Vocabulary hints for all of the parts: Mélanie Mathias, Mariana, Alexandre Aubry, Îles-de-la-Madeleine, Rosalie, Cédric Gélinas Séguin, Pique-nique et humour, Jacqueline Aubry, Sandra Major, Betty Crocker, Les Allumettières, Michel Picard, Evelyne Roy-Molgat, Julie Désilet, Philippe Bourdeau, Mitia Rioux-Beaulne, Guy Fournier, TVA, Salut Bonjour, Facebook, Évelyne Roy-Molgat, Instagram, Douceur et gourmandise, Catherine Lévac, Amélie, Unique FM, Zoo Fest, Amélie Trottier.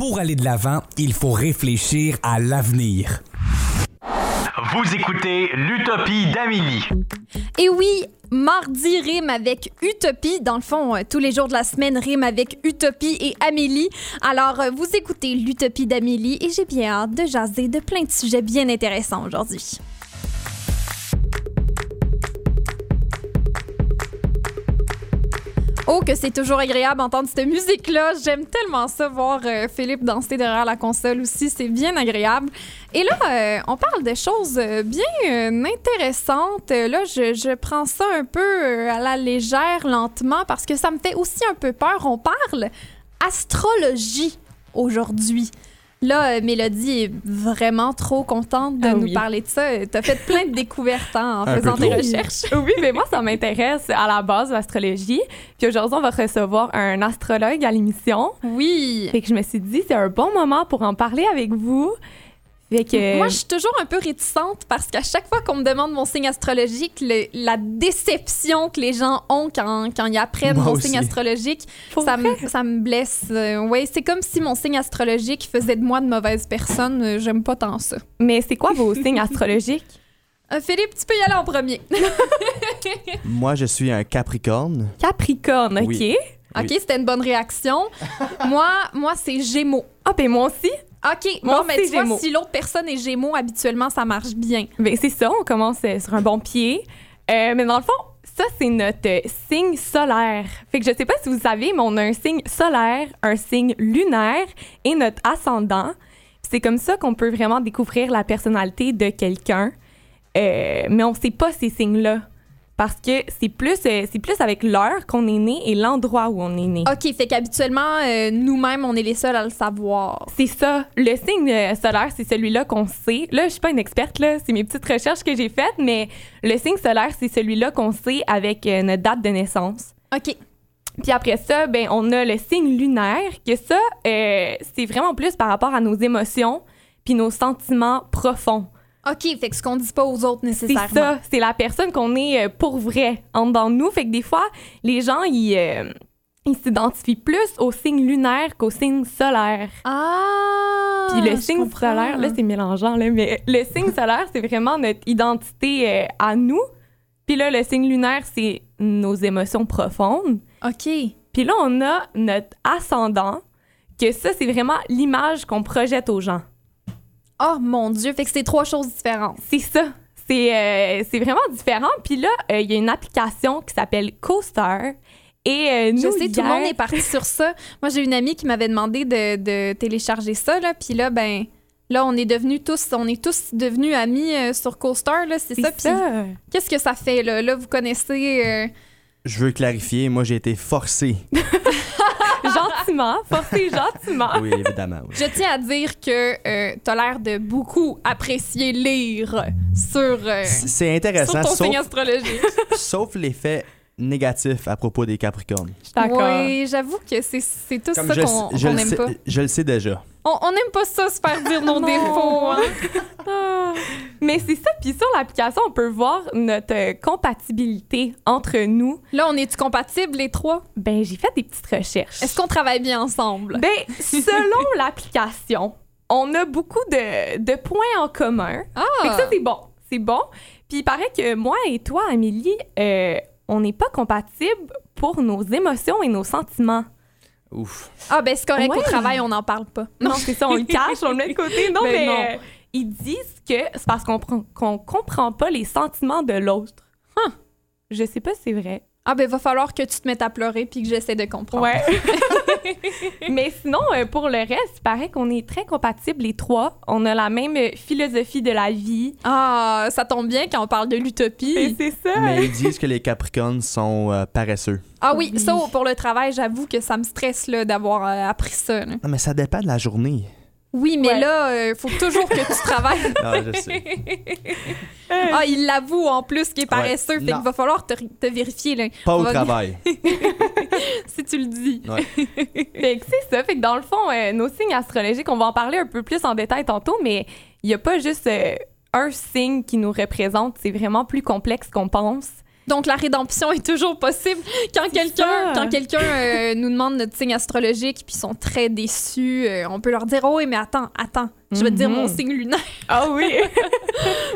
Pour aller de l'avant, il faut réfléchir à l'avenir. Vous écoutez l'Utopie d'Amélie. Et oui, mardi rime avec Utopie. Dans le fond, tous les jours de la semaine riment avec Utopie et Amélie. Alors, vous écoutez l'Utopie d'Amélie et j'ai bien hâte de jaser de plein de sujets bien intéressants aujourd'hui. Oh, que c'est toujours agréable d'entendre cette musique-là. J'aime tellement ça, voir Philippe danser derrière la console aussi. C'est bien agréable. Et là, on parle de choses bien intéressantes. Là, je prends ça un peu à la légère, lentement, parce que ça me fait aussi un peu peur. On parle astrologie aujourd'hui. Là, Mélodie est vraiment trop contente de nous parler de ça. T'as fait plein de découvertes en faisant tes recherches. Oui, mais moi, ça m'intéresse à la base, l'astrologie. Puis aujourd'hui, on va recevoir un astrologue à l'émission. Oui. Fait que je me suis dit, c'est un bon moment pour en parler avec vous. Fait que... Moi, je suis toujours un peu réticente parce qu'à chaque fois qu'on me demande mon signe astrologique, la déception que les gens ont quand ils apprennent signe astrologique, ça me blesse. Ouais, c'est comme si mon signe astrologique faisait de moi de mauvaise personne. J'aime pas tant ça. Mais c'est quoi vos signes astrologiques? Philippe, tu peux y aller en premier. Moi, je suis un Capricorne. Capricorne, OK. Oui. OK, c'était une bonne réaction. Moi, c'est Gémeaux. Ah, ben moi aussi. OK, bon, mais tu vois, si l'autre personne est Gémeaux, habituellement, ça marche bien. Bien, c'est ça, on commence sur un bon pied. Mais dans le fond, ça, c'est notre signe solaire. Fait que je sais pas si vous savez, mais on a un signe solaire, un signe lunaire et notre ascendant. Puis c'est comme ça qu'on peut vraiment découvrir la personnalité de quelqu'un. Mais on sait pas ces signes-là. Parce que c'est plus avec l'heure qu'on est né et l'endroit où on est né. OK, fait qu'habituellement, nous-mêmes, on est les seuls à le savoir. C'est ça. Le signe solaire, c'est celui-là qu'on sait. Là, je suis pas une experte, là. C'est mes petites recherches que j'ai faites, mais le signe solaire, c'est celui-là qu'on sait avec notre date de naissance. OK. Puis après ça, ben, on a le signe lunaire, que ça, c'est vraiment plus par rapport à nos émotions puis nos sentiments profonds. OK, fait que ce qu'on dit pas aux autres nécessairement. C'est ça, c'est la personne qu'on est pour vrai en dedans de nous. Fait que des fois, les gens, ils s'identifient plus au signe lunaire qu'au signe solaire. Ah! Puis le signe solaire, là, c'est mélangeant, là, mais le signe solaire, c'est vraiment notre identité à nous. Puis là, le signe lunaire, c'est nos émotions profondes. OK. Puis là, on a notre ascendant, que ça, c'est vraiment l'image qu'on projette aux gens. Oh mon Dieu, fait que c'est trois choses différentes. C'est ça, c'est vraiment différent. Puis là, il y a une application qui s'appelle Coaster. Et nous, tout le monde est parti sur ça. Moi, j'ai une amie qui m'avait demandé de télécharger ça. Là. Puis là, ben, là, on est tous devenus amis sur Coaster. Là. C'est ça. Puis, qu'est-ce que ça fait? Là, vous connaissez... Je veux clarifier, moi, j'ai été forcée. Gentiment, forcé gentiment. Oui, évidemment. Oui. Je tiens à dire que t'as l'air de beaucoup apprécier lire sur c'est intéressant, sur ton signe astrologique. Sauf l'effet négatif à propos des Capricornes. D'accord. Oui, j'avoue que c'est tout comme ça qu'on n'aime pas. Je le sais déjà. On n'aime pas ça, se faire dire nos défauts. Hein? Mais c'est ça. Puis sur l'application, on peut voir notre compatibilité entre nous. Là, on est-tu compatibles, les trois? Ben, j'ai fait des petites recherches. Est-ce qu'on travaille bien ensemble? Ben, selon l'application, on a beaucoup de points en commun. Ah! Fait que ça, c'est bon. C'est bon. Puis il paraît que moi et toi, Amélie, on n'est pas compatibles pour nos émotions et nos sentiments. Ouf. Ah, ben c'est correct, au travail, on n'en parle pas. Non, c'est ça, on le cache, on le met de côté. Non, mais non. Ils disent que c'est parce qu'on comprend pas les sentiments de l'autre. Huh. Je sais pas si c'est vrai. Ah, ben va falloir que tu te mettes à pleurer puis que j'essaie de comprendre. Ouais. Mais sinon, pour le reste, il paraît qu'on est très compatibles, les trois. On a la même philosophie de la vie. Ah, ça tombe bien quand on parle de l'utopie. Et c'est ça. Mais ils disent que les Capricornes sont paresseux. Ah oui, ça, pour le travail, j'avoue que ça me stresse là, d'avoir appris ça. Là. Non, mais ça dépend de la journée. Oui, mais là, faut toujours que tu travailles. Non, je sais. Ah, il l'avoue en plus qu'il est paresseux. Fait qu'il va falloir te vérifier. Là. Pas au travail. Si tu le dis. Ouais. Fait que c'est ça. Fait que dans le fond, nos signes astrologiques, on va en parler un peu plus en détail tantôt, mais il n'y a pas juste un signe qui nous représente. C'est vraiment plus complexe qu'on pense. Donc, la rédemption est toujours possible. Quand quelqu'un nous demande notre signe astrologique puis sont très déçus, on peut leur dire « Oh oui, mais attends, je vais te dire mon signe lunaire. » Ah oui!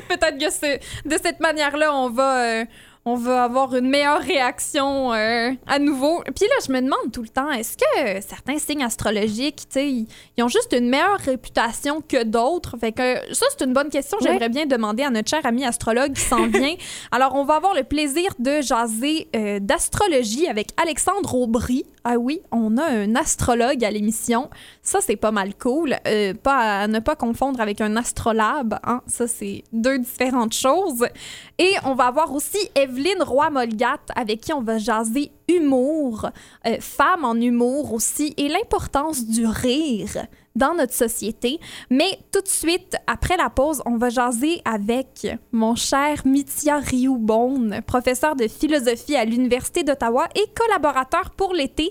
Peut-être que de cette manière-là, on va avoir une meilleure réaction à nouveau. Puis là, je me demande tout le temps, est-ce que certains signes astrologiques, tu sais, ils ont juste une meilleure réputation que d'autres? Fait que ça, c'est une bonne question. Ouais. J'aimerais bien demander à notre cher ami astrologue qui s'en vient. Alors, on va avoir le plaisir de jaser d'astrologie avec Alexandre Aubry. Ah oui, on a un astrologue à l'émission. Ça, c'est pas mal cool. Pas à ne pas confondre avec un astrolabe. Hein? Ça, c'est deux différentes choses. Et on va avoir aussi Evelyne Roy-Molgat, avec qui on va jaser humour, femme en humour aussi, et l'importance du rire dans notre société. Mais tout de suite, après la pause, on va jaser avec mon cher Mitia Rioux-Beaulne, professeur de philosophie à l'Université d'Ottawa et collaborateur pour l'été,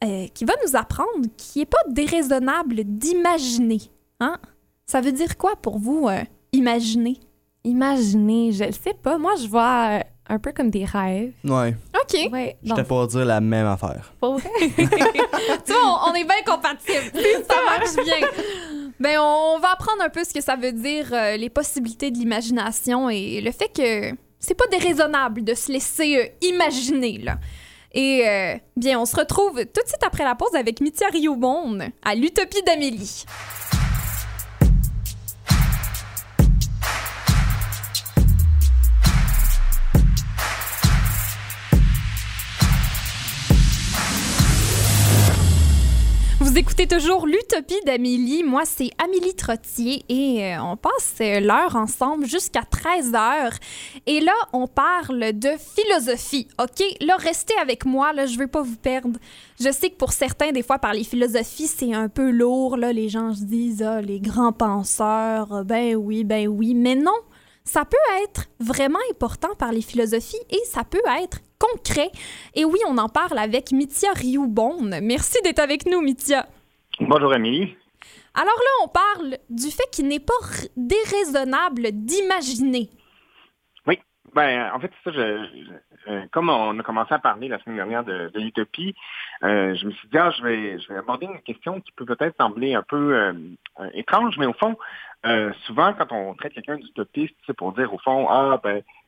qui va nous apprendre qu'il n'est pas déraisonnable d'imaginer. Hein? Ça veut dire quoi pour vous, imaginer? Imaginer, je le sais pas. Moi, je vois... un peu comme des rêves. Ouais. OK. Ouais, je t'ai pas dire la même affaire. Pour vrai? Tu vois, on est bien compatibles. Ça marche bien. Ben, on va apprendre un peu ce que ça veut dire, les possibilités de l'imagination et le fait que c'est pas déraisonnable de se laisser imaginer, là. Et bien, on se retrouve tout de suite après la pause avec Mitia Rioux-Beaulne à l'Utopie d'Amélie. Vous écoutez toujours l'Utopie d'Amélie. Moi, c'est Amélie Trottier et on passe l'heure ensemble jusqu'à 13h. Et là, on parle de philosophie, OK? Là, restez avec moi, là, je veux pas vous perdre. Je sais que pour certains, des fois, parler philosophie, c'est un peu lourd. Là, les gens se disent, ah, les grands penseurs, ben oui. Mais non, ça peut être vraiment important par les philosophies et ça peut être concret. Et oui, on en parle avec Mitia Rioux-Beaulne. Merci d'être avec nous, Mitia. Bonjour, Amélie. Alors là, on parle du fait qu'il n'est pas déraisonnable d'imaginer. Oui. Ben, en fait, ça, comme on a commencé à parler la semaine dernière de l'utopie, je me suis dit, je vais aborder une question qui peut peut-être sembler un peu étrange, mais au fond, souvent, quand on traite quelqu'un d'utopiste, c'est pour dire, au fond,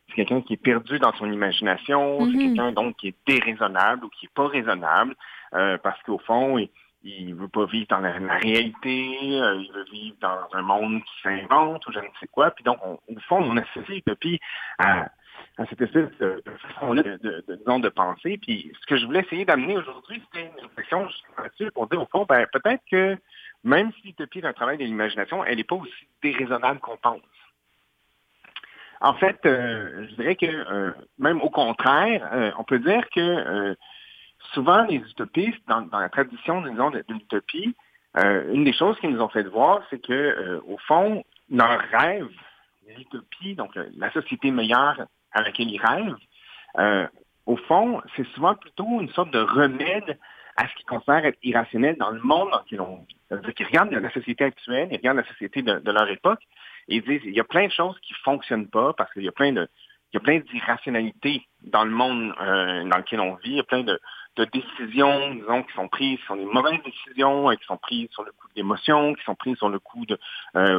c'est quelqu'un qui est perdu dans son imagination, c'est quelqu'un donc qui est déraisonnable ou qui n'est pas raisonnable, parce qu'au fond, il ne veut pas vivre dans la réalité, il veut vivre dans un monde qui s'invente ou je ne sais quoi. Puis donc, au fond, on associe l'utopie à cette espèce de façon-là de penser. Puis ce que je voulais essayer d'amener aujourd'hui, c'était une réflexion là-dessus pour dire au fond, peut-être que même si l'utopie est un travail de l'imagination, elle n'est pas aussi déraisonnable qu'on pense. En fait, je dirais que, même au contraire, on peut dire que souvent les utopistes, dans la tradition, disons, de l'utopie, une des choses qu'ils nous ont fait voir, c'est que, au fond, leur rêve, l'utopie, donc la société meilleure à laquelle ils rêvent, au fond, c'est souvent plutôt une sorte de remède à ce qu'ils considèrent être irrationnel dans le monde dans lequel on vit. C'est-à-dire qu'ils regardent la société actuelle, ils regardent la société de leur époque, et ils disent il y a plein de choses qui ne fonctionnent pas parce qu'il y a plein d'irrationalités dans le monde dans lequel on vit. Il y a plein de décisions, disons, qui sont prises, qui sont des mauvaises décisions, qui sont prises sur le coup de l'émotion, qui sont prises sur le coup de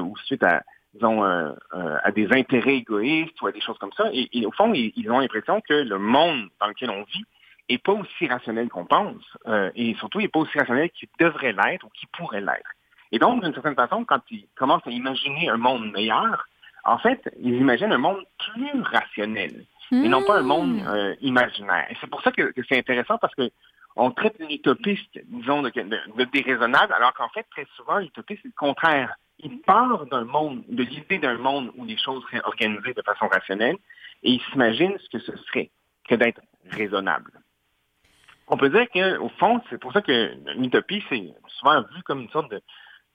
ou suite à, disons, à des intérêts égoïstes ou à des choses comme ça. Et au fond, ils ont l'impression que le monde dans lequel on vit n'est pas aussi rationnel qu'on pense. Et surtout, il n'est pas aussi rationnel qu'il devrait l'être ou qu'il pourrait l'être. Et donc, d'une certaine façon, quand ils commencent à imaginer un monde meilleur, en fait, ils imaginent un monde plus rationnel et non pas un monde imaginaire. Et c'est pour ça que c'est intéressant parce que on traite l'utopiste, disons, de déraisonnable, alors qu'en fait, très souvent, l'utopiste, c'est le contraire. Il part d'un monde, de l'idée d'un monde où les choses seraient organisées de façon rationnelle et il s'imagine ce que ce serait que d'être raisonnable. On peut dire qu'au fond, c'est pour ça que l'utopie, c'est souvent vu comme une sorte de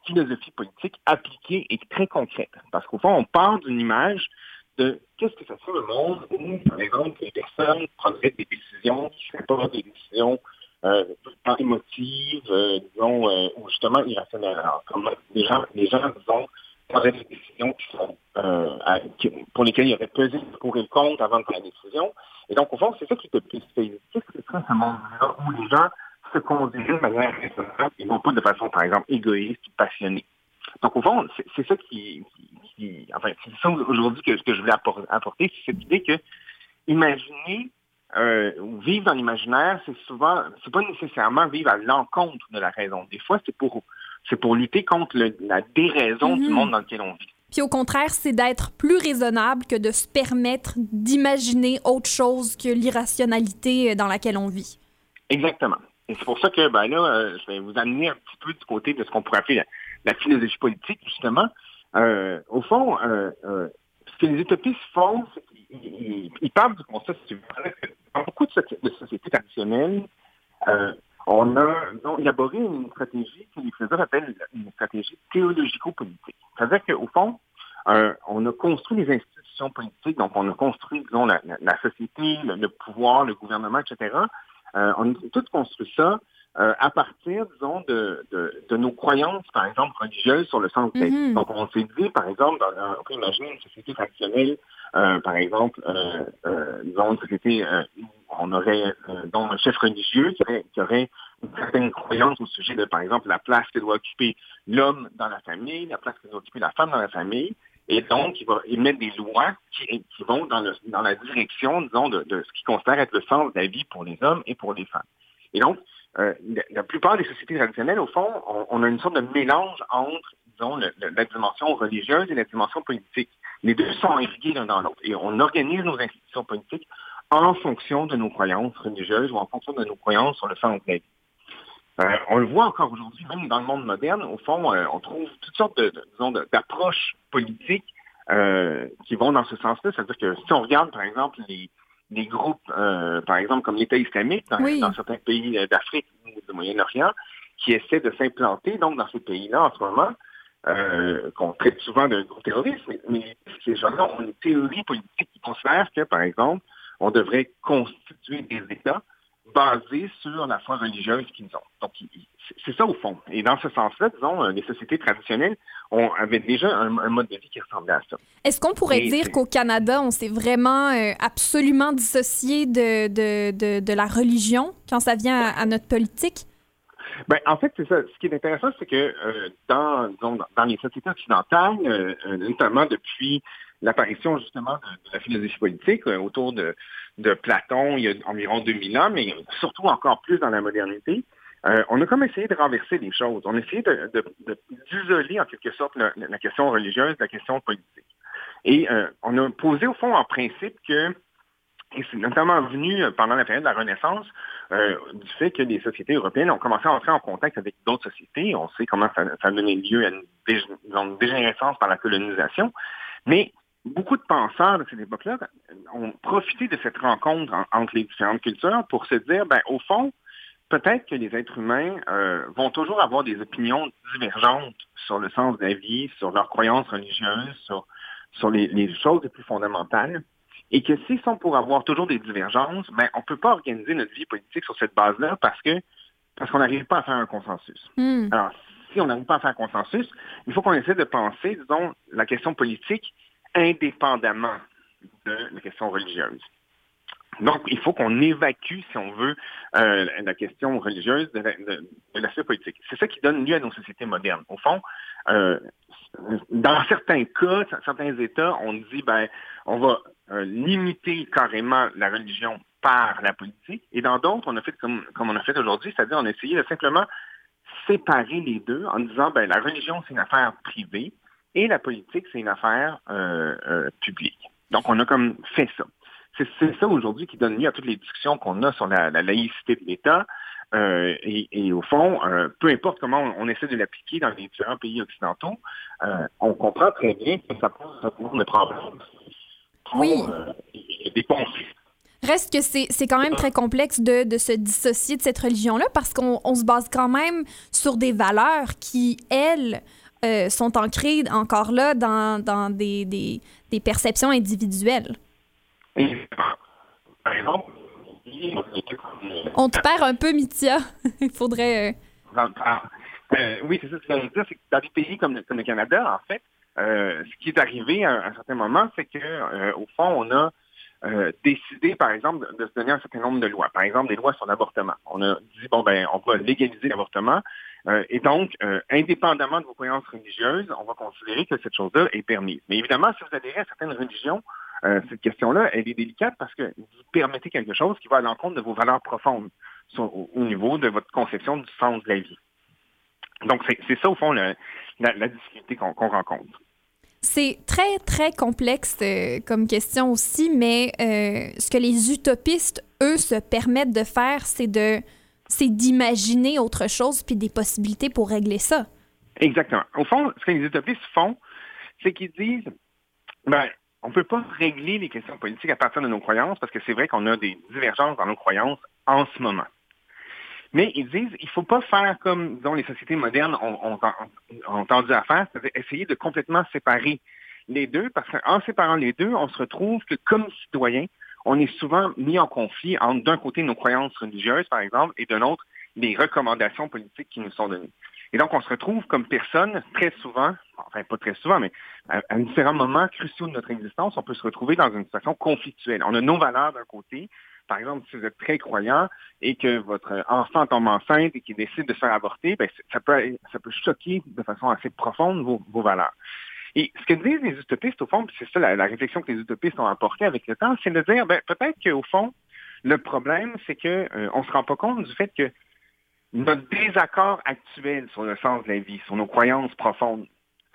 philosophie politique appliquée et très concrète. Parce qu'au fond, on part d'une image de qu'est-ce que ça serait le monde où, par exemple, les personnes prendraient des décisions qui ne seraient pas des décisions émotives, disons, ou justement irrationnelles. Alors, comme les gens, disons, prendrais des décisions pour lesquelles il aurait pesé pour et le contre avant de prendre la décision. Et donc, au fond, c'est ça qui te spécifique. C'est ça, ce monde-là où les gens se conduisent de manière raisonnable et non pas de façon, par exemple, égoïste ou passionnée. Donc, au fond, c'est ça qui enfin, c'est ça aujourd'hui que je voulais apporter, c'est cette idée que imaginer vivre dans l'imaginaire, c'est pas nécessairement vivre à l'encontre de la raison. Des fois, c'est pour lutter contre la déraison du monde dans lequel on vit. Puis au contraire, c'est d'être plus raisonnable que de se permettre d'imaginer autre chose que l'irrationalité dans laquelle on vit. Exactement. Et c'est pour ça que, ben là, je vais vous amener un petit peu du côté de ce qu'on pourrait appeler la philosophie politique, justement. Au fond, ce que les utopistes font, c'est qu'ils parlent du constat, si tu veux, que dans beaucoup de sociétés traditionnelles, on a élaboré une stratégie que les philosophes appellent une stratégie théologico-politique. C'est-à-dire qu'au fond, on a construit les institutions politiques, donc on a construit, disons, la société, le pouvoir, le gouvernement, etc. On a tout construit ça à partir, disons, de nos croyances, par exemple, religieuses sur le sens de la vie. Donc, on s'est dit, par exemple, on peut imaginer une société traditionnelle, par exemple, disons, une société où on aurait un chef religieux qui aurait une certaine croyance au sujet de, par exemple, la place que doit occuper l'homme dans la famille, la place que doit occuper la femme dans la famille, et donc il va émettre des lois qui vont dans la direction, disons, de ce qu'il considère être le sens de la vie pour les hommes et pour les femmes. Et donc, la plupart des sociétés traditionnelles, au fond, on a une sorte de mélange entre, disons, la dimension religieuse et la dimension politique. Les deux sont irrigués l'un dans l'autre. Et on organise nos institutions politiques en fonction de nos croyances religieuses ou en fonction de nos croyances sur le sens de la vie. On le voit encore aujourd'hui, même dans le monde moderne, au fond, on trouve toutes sortes de d'approches politiques qui vont dans ce sens-là. C'est-à-dire que si on regarde, par exemple, des groupes, par exemple, comme l'État islamique, dans certains pays d'Afrique ou du Moyen-Orient, qui essaient de s'implanter donc dans ces pays-là en ce moment, qu'on traite souvent de gros terroristes, mais ces gens-là ont une théorie politique qui considère que, par exemple, on devrait constituer des États basés sur la foi religieuse qu'ils ont. Donc, c'est ça au fond. Et dans ce sens-là, disons, les sociétés traditionnelles avaient déjà un mode de vie qui ressemblait à ça. Est-ce qu'on pourrait dire qu'au Canada, on s'est vraiment absolument dissocié de la religion quand ça vient à notre politique? Ben, en fait, c'est ça. Ce qui est intéressant, c'est que dans les sociétés occidentales, notamment depuis l'apparition justement de la philosophie politique autour de Platon il y a environ 2000 ans, mais surtout encore plus dans la modernité, on a comme essayé de renverser les choses. On a essayé d'isoler en quelque sorte la question religieuse de la question politique. Et on a posé au fond en principe que, et c'est notamment venu pendant la période de la Renaissance, du fait que les sociétés européennes ont commencé à entrer en contact avec d'autres sociétés. On sait comment ça a donné lieu à une dégénérescence par la colonisation. Mais beaucoup de penseurs de cette époque-là ont profité de cette rencontre entre les différentes cultures pour se dire, ben au fond, peut-être que les êtres humains vont toujours avoir des opinions divergentes sur le sens de la vie, sur leurs croyances religieuses, sur les choses les plus fondamentales. Et que s'ils sont pour avoir toujours des divergences, ben on peut pas organiser notre vie politique sur cette base-là parce qu'on n'arrive pas à faire un consensus. Alors, si on n'arrive pas à faire un consensus, il faut qu'on essaie de penser, disons, la question politique indépendamment de la question religieuse. Donc, il faut qu'on évacue, si on veut, la question religieuse de l'aspect politique. C'est ça qui donne lieu à nos sociétés modernes. Au fond, dans certains cas, certains États, on dit, ben, on va limiter carrément la religion par la politique. Et dans d'autres, on a fait comme on a fait aujourd'hui, c'est-à-dire on a essayé de simplement séparer les deux en disant, ben, la religion, c'est une affaire privée et la politique, c'est une affaire publique. Donc, on a comme fait ça. C'est ça aujourd'hui qui donne lieu à toutes les discussions qu'on a sur la laïcité de l'État. Et au fond, peu importe comment on essaie de l'appliquer dans les différents pays occidentaux, on comprend très bien que ça pose des problèmes. Oui. Des conflits. Reste que c'est quand même très complexe de se dissocier de cette religion-là parce qu'on se base quand même sur des valeurs qui, elles, sont ancrées encore là dans des perceptions individuelles. On te perd un peu, Mitia. Il faudrait... Oui, c'est ça. Ce que je veux dire, c'est que dans des pays comme le Canada, en fait, ce qui est arrivé à un certain moment, c'est que au fond, on a décidé, par exemple, de se donner un certain nombre de lois. Par exemple, des lois sur l'avortement. On a dit, bon, ben, on va légaliser l'avortement. Et donc, indépendamment de vos croyances religieuses, on va considérer que cette chose-là est permise. Mais évidemment, si vous adhérez à certaines religions, cette question-là, elle est délicate parce que vous permettez quelque chose qui va à l'encontre de vos valeurs profondes au niveau de votre conception du sens de la vie. Donc, c'est ça, au fond, la difficulté qu'on rencontre. C'est très, très complexe comme question aussi, mais ce que les utopistes, eux, se permettent de faire, c'est d'imaginer autre chose puis des possibilités pour régler ça. Exactement. Au fond, ce que les utopistes font, c'est qu'ils disent, ben, on ne peut pas régler les questions politiques à partir de nos croyances parce que c'est vrai qu'on a des divergences dans nos croyances en ce moment. Mais ils disent, il ne faut pas faire comme, disons, les sociétés modernes ont tendu à faire, c'est-à-dire essayer de complètement séparer les deux, parce qu'en séparant les deux, on se retrouve que, comme citoyens, on est souvent mis en conflit entre, d'un côté, nos croyances religieuses, par exemple, et de l'autre, les recommandations politiques qui nous sont données. Et donc, on se retrouve comme personne, très souvent, enfin, pas très souvent, mais à différents moments cruciaux de notre existence, on peut se retrouver dans une situation conflictuelle. On a nos valeurs d'un côté. Par exemple, si vous êtes très croyant et que votre enfant tombe enceinte et qu'il décide de se faire avorter, bien, ça peut choquer de façon assez profonde vos valeurs. Et ce que disent les utopistes, au fond, puis c'est ça la réflexion que les utopistes ont apportée avec le temps, c'est de dire, bien, peut-être qu'au fond, le problème, c'est qu'on ne se rend pas compte du fait que notre désaccord actuel sur le sens de la vie, sur nos croyances profondes,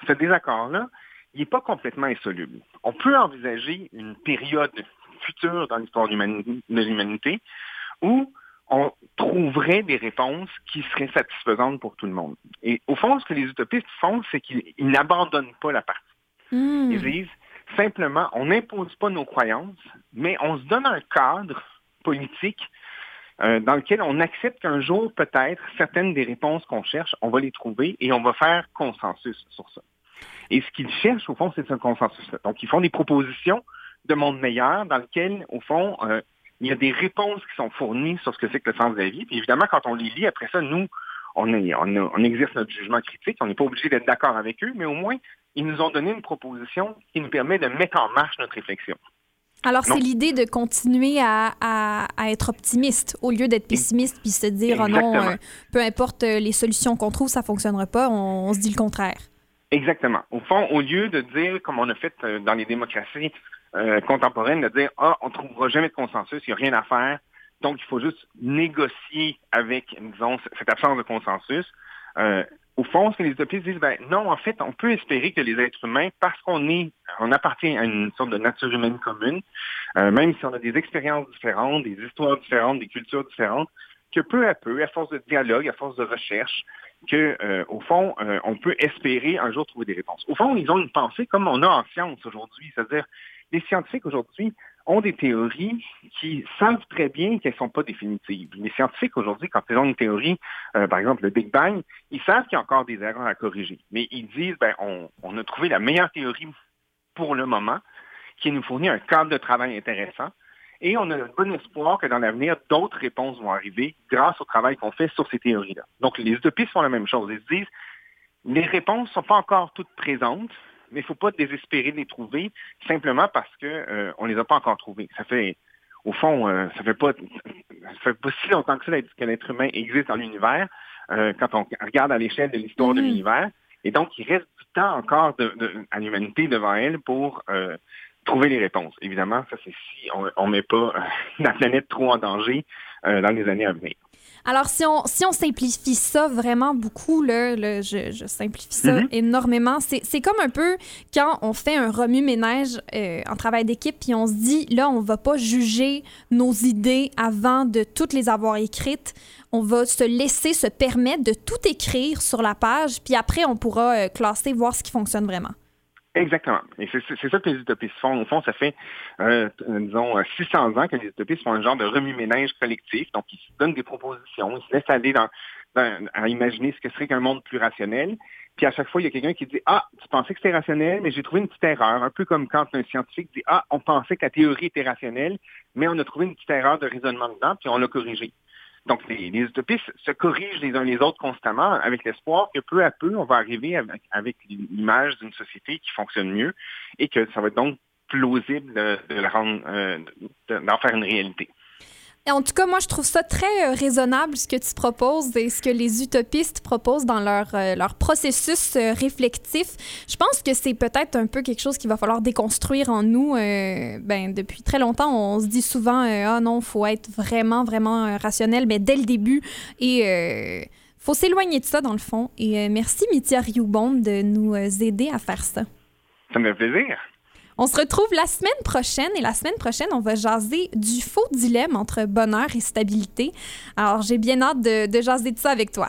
ce désaccord-là, il n'est pas complètement insoluble. On peut envisager une période futur dans l'histoire de l'humanité, où on trouverait des réponses qui seraient satisfaisantes pour tout le monde. Et au fond, ce que les utopistes font, c'est qu'ils n'abandonnent pas la partie. Ils disent, simplement, on n'impose pas nos croyances, mais on se donne un cadre politique dans lequel on accepte qu'un jour, peut-être, certaines des réponses qu'on cherche, on va les trouver et on va faire consensus sur ça. Et ce qu'ils cherchent, au fond, c'est ce consensus-là. Donc, ils font des propositions de monde meilleur, dans lequel, au fond, il y a des réponses qui sont fournies sur ce que c'est que le sens de la vie. Puis évidemment, quand on les lit, après ça, nous, on exerce notre jugement critique, on n'est pas obligé d'être d'accord avec eux, mais au moins, ils nous ont donné une proposition qui nous permet de mettre en marche notre réflexion. Alors, donc, c'est l'idée de continuer à être optimiste au lieu d'être pessimiste puis se dire, exactement. Oh non, peu importe les solutions qu'on trouve, ça ne fonctionnera pas, on se dit le contraire. Exactement. Au fond, au lieu de dire, comme on a fait dans les démocraties contemporaine de dire « Ah, on ne trouvera jamais de consensus, il n'y a rien à faire, donc il faut juste négocier avec, disons, cette absence de consensus. » Au fond, ce que les utopistes disent, ben non, en fait, on peut espérer que les êtres humains, parce qu'on appartient à une sorte de nature humaine commune, même si on a des expériences différentes, des histoires différentes, des cultures différentes, que peu à peu, à force de dialogue, à force de recherche, que, au fond, on peut espérer un jour trouver des réponses. Au fond, ils ont une pensée comme on a en science aujourd'hui, c'est-à-dire les scientifiques aujourd'hui ont des théories qui savent très bien qu'elles ne sont pas définitives. Les scientifiques aujourd'hui, quand ils ont une théorie, par exemple le Big Bang, ils savent qu'il y a encore des erreurs à corriger. Mais ils disent, ben, on a trouvé la meilleure théorie pour le moment, qui nous fournit un cadre de travail intéressant. Et on a le bon espoir que dans l'avenir, d'autres réponses vont arriver grâce au travail qu'on fait sur ces théories-là. Donc les utopistes font la même chose. Ils se disent, les réponses ne sont pas encore toutes présentes, mais il ne faut pas désespérer de les trouver simplement parce qu'on ne les a pas encore trouvés. Ça fait, au fond, ça fait pas si longtemps que ça que l'être humain existe dans l'univers, quand on regarde à l'échelle de l'histoire de l'univers. Et donc, il reste du temps encore à l'humanité devant elle pour trouver les réponses. Évidemment, ça, c'est si on ne met pas la planète trop en danger dans les années à venir. Alors, si on simplifie ça vraiment beaucoup, là je simplifie ça énormément, c'est comme un peu quand on fait un remue-ménage en travail d'équipe, puis on se dit, là, on va pas juger nos idées avant de toutes les avoir écrites. On va se laisser se permettre de tout écrire sur la page, puis après, on pourra classer, voir ce qui fonctionne vraiment. Exactement. Et c'est ça que les utopistes font. Au fond, ça fait, disons, 600 ans que les utopistes font un genre de remue-ménage collectif. Donc, ils se donnent des propositions, ils se laissent aller à imaginer ce que serait qu'un monde plus rationnel. Puis à chaque fois, il y a quelqu'un qui dit « Ah, tu pensais que c'était rationnel, mais j'ai trouvé une petite erreur. » Un peu comme quand un scientifique dit « Ah, on pensait que la théorie était rationnelle, mais on a trouvé une petite erreur de raisonnement dedans, puis on l'a corrigée. » Donc, les utopistes se corrigent les uns les autres constamment avec l'espoir que peu à peu, on va arriver avec l'image d'une société qui fonctionne mieux et que ça va être donc plausible d'en faire une réalité. En tout cas, moi, je trouve ça très raisonnable, ce que tu proposes et ce que les utopistes proposent dans leur processus réflectif. Je pense que c'est peut-être un peu quelque chose qu'il va falloir déconstruire en nous. Depuis très longtemps, on se dit souvent « Ah non, il faut être vraiment, vraiment rationnel », mais dès le début. Et il faut s'éloigner de ça, dans le fond. Et merci, Mitia Rioux-Beaulne, de nous aider à faire ça. Ça me fait plaisir. On se retrouve la semaine prochaine et la semaine prochaine, on va jaser du faux dilemme entre bonheur et stabilité. Alors, j'ai bien hâte de jaser de ça avec toi.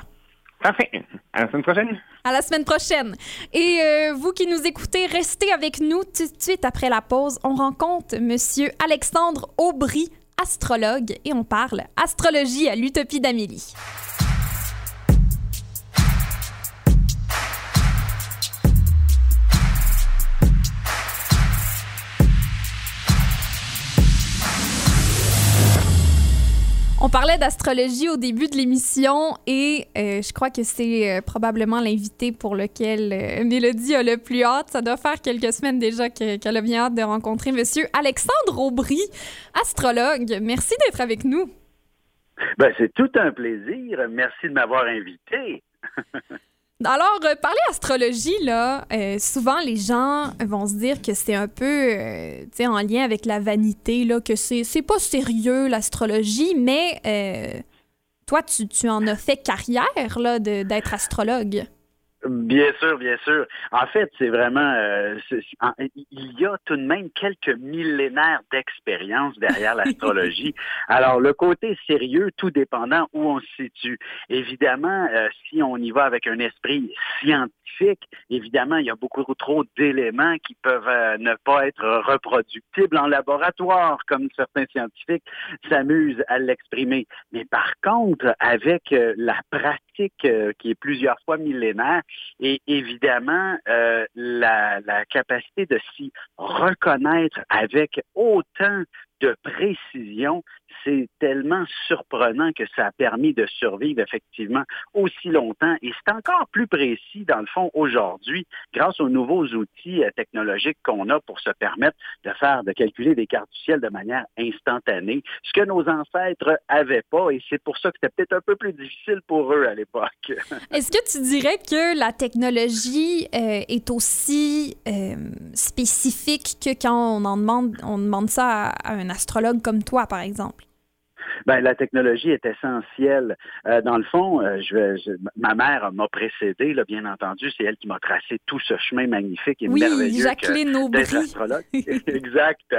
Parfait. À la semaine prochaine. À la semaine prochaine. Et vous qui nous écoutez, restez avec nous tout de suite après la pause. On rencontre Monsieur Alexandre Aubry, astrologue, et on parle astrologie à l'Utopie d'Amélie. On parlait d'astrologie au début de l'émission et je crois que c'est probablement l'invité pour lequel Mélodie a le plus hâte. Ça doit faire quelques semaines déjà qu'elle a bien hâte de rencontrer Monsieur Alexandre Aubry, astrologue. Merci d'être avec nous. C'est tout un plaisir. Merci de m'avoir invité. Alors, parler astrologie, là, souvent les gens vont se dire que c'est un peu, en lien avec la vanité, là, que c'est pas sérieux l'astrologie, mais toi, tu en as fait carrière, là, d'être astrologue. Bien sûr, bien sûr. En fait, c'est vraiment... il y a tout de même quelques millénaires d'expérience derrière l'astrologie. Alors, le côté sérieux, tout dépendant où on se situe. Évidemment, si on y va avec un esprit scientifique, évidemment, il y a beaucoup trop d'éléments qui peuvent ne pas être reproductibles en laboratoire, comme certains scientifiques s'amusent à l'exprimer. Mais par contre, avec la pratique qui est plusieurs fois millénaire, et évidemment, la capacité de s'y reconnaître avec autant de précision, c'est tellement surprenant que ça a permis de survivre effectivement aussi longtemps. Et c'est encore plus précis, dans le fond, aujourd'hui, grâce aux nouveaux outils technologiques qu'on a pour se permettre de calculer des cartes du ciel de manière instantanée, ce que nos ancêtres n'avaient pas. Et c'est pour ça que c'était peut-être un peu plus difficile pour eux à l'époque. Est-ce que tu dirais que la technologie est aussi spécifique que quand on demande ça à un astrologue comme toi, par exemple? La technologie est essentielle. Dans le fond, ma mère m'a précédé, là, bien entendu, c'est elle qui m'a tracé tout ce chemin magnifique et merveilleux Jacqueline Aubry. D'être astrologue. Exact.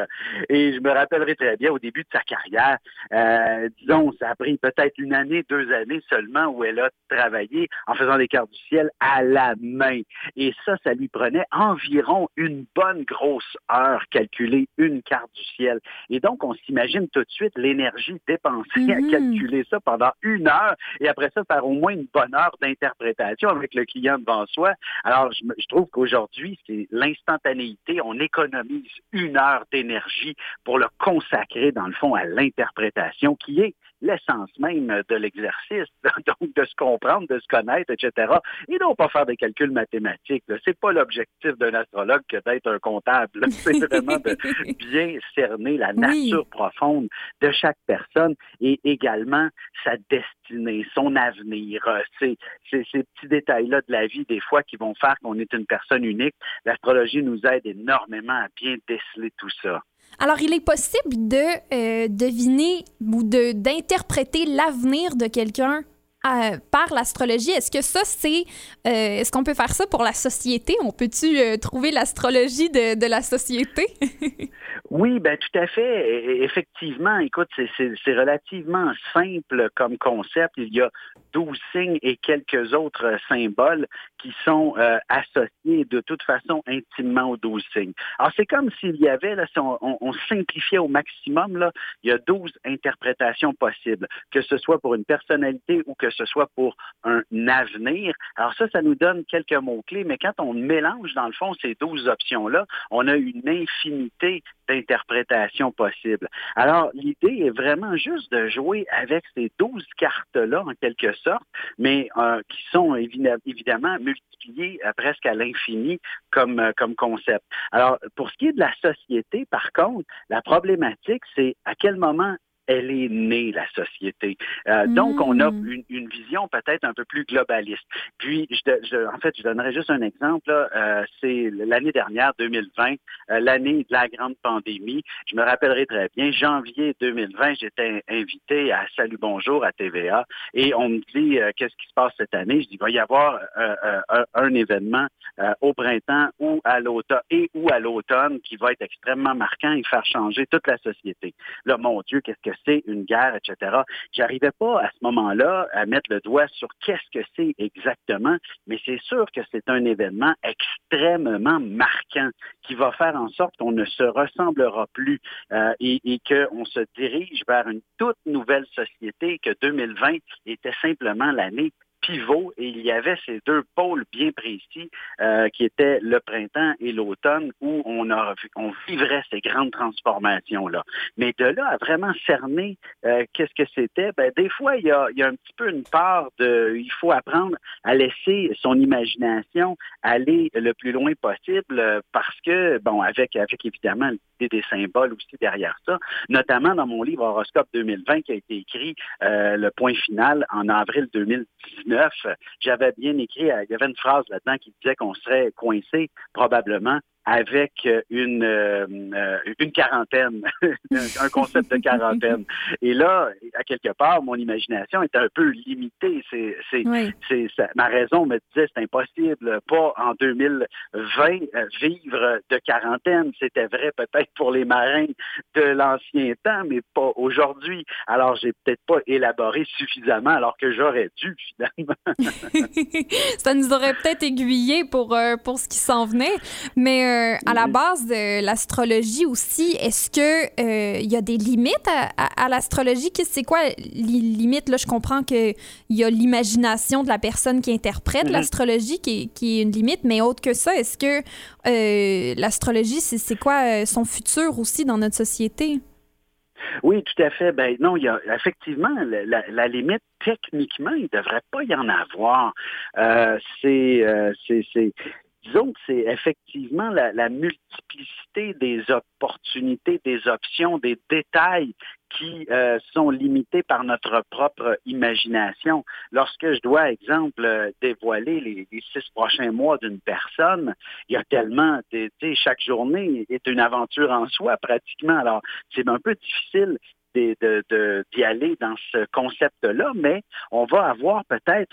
Et je me rappellerai très bien au début de sa carrière, ça a pris peut-être 1 année, 2 années seulement où elle a travaillé en faisant des cartes du ciel à la main. Et ça lui prenait environ une bonne grosse heure calculer une carte du ciel. Et donc, on s'imagine tout de suite l'énergie dépensée à calculer ça pendant 1 heure et après ça faire au moins une bonne heure d'interprétation avec le client devant soi. Alors, je trouve qu'aujourd'hui, c'est l'instantanéité. On économise 1 heure d'énergie pour le consacrer, dans le fond, à l'interprétation qui est l'essence même de l'exercice, donc de se comprendre, de se connaître, etc. Et non pas faire des calculs mathématiques. C'est pas l'objectif d'un astrologue que d'être un comptable. C'est vraiment de bien cerner la nature profonde de chaque personne et également sa destinée, son avenir. Ces petits détails-là de la vie, des fois, qui vont faire qu'on est une personne unique. L'astrologie nous aide énormément à bien déceler tout ça. Alors, il est possible de deviner ou d'interpréter l'avenir de quelqu'un par l'astrologie. Est-ce que ça, est-ce qu'on peut faire ça pour la société? On peut-tu trouver l'astrologie de la société? Oui, tout à fait. Effectivement, écoute, c'est relativement simple comme concept. Il y a 12 signes et quelques autres symboles qui sont associés de toute façon intimement aux 12 signes. Alors, c'est comme s'il y avait, là, si on simplifiait au maximum, là, il y a 12 interprétations possibles, que ce soit pour une personnalité ou que ce soit pour un avenir. Alors ça nous donne quelques mots-clés, mais quand on mélange, dans le fond, ces 12 options-là, on a une infinité d'interprétations possibles. Alors, l'idée est vraiment juste de jouer avec ces 12 cartes-là, en quelque sorte, mais qui sont évidemment multipliées presque à l'infini comme concept. Alors, pour ce qui est de la société, par contre, la problématique, c'est à quel moment elle est née, la société. Donc, on a une vision peut-être un peu plus globaliste. Puis, je donnerai juste un exemple. C'est l'année dernière, 2020, l'année de la grande pandémie. Je me rappellerai très bien, janvier 2020, j'étais invité à Salut Bonjour à TVA et on me dit qu'est-ce qui se passe cette année. Je dis, il va y avoir un événement au printemps ou à l'automne qui va être extrêmement marquant et faire changer toute la société. Là, mon Dieu, qu'est-ce que c'est une guerre, etc. J'arrivais pas à ce moment-là à mettre le doigt sur qu'est-ce que c'est exactement, mais c'est sûr que c'est un événement extrêmement marquant qui va faire en sorte qu'on ne se ressemblera plus et qu'on se dirige vers une toute nouvelle société, que 2020 était simplement l'année pivot, et il y avait ces deux pôles bien précis qui étaient le printemps et l'automne où on vivrait ces grandes transformations-là. Mais de là à vraiment cerner qu'est-ce que c'était, des fois, il y a un petit peu une part de... Il faut apprendre à laisser son imagination aller le plus loin possible parce que, avec évidemment l'idée des symboles aussi derrière ça, notamment dans mon livre Horoscope 2020 qui a été écrit le point final en avril 2019, j'avais bien écrit, il y avait une phrase là-dedans qui disait qu'on serait coincé probablement avec une quarantaine, un concept de quarantaine. Et là, à quelque part, mon imagination était un peu limitée. Ma raison me disait, c'est impossible, pas en 2020 vivre de quarantaine. C'était vrai peut-être pour les marins de l'ancien temps, mais pas aujourd'hui. Alors, j'ai peut-être pas élaboré suffisamment, alors que j'aurais dû, finalement. Ça nous aurait peut-être aiguillé pour ce qui s'en venait, mais à la base de l'astrologie aussi, est-ce que y a des limites à l'astrologie? C'est quoi les limites? Là, je comprends qu'il y a l'imagination de la personne qui interprète l'astrologie qui est une limite, mais autre que ça, est-ce que l'astrologie, c'est quoi son futur aussi dans notre société? Oui, tout à fait. Non, il y a effectivement la limite. Techniquement, il ne devrait pas y en avoir. Disons que c'est effectivement la multiplicité des opportunités, des options, des détails qui sont limités par notre propre imagination. Lorsque je dois, exemple, dévoiler les 6 prochains mois d'une personne, il y a tellement, chaque journée est une aventure en soi pratiquement. Alors, c'est un peu difficile d'y aller dans ce concept-là, mais on va avoir peut-être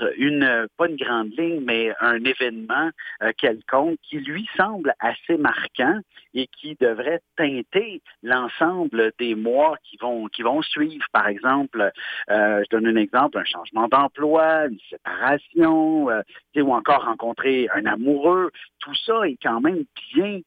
pas une grande ligne, mais un événement quelconque qui lui semble assez marquant et qui devrait teinter l'ensemble des mois qui vont suivre. Par exemple, je donne un exemple, un changement d'emploi, une séparation, ou encore rencontrer un amoureux. Tout ça est quand même bien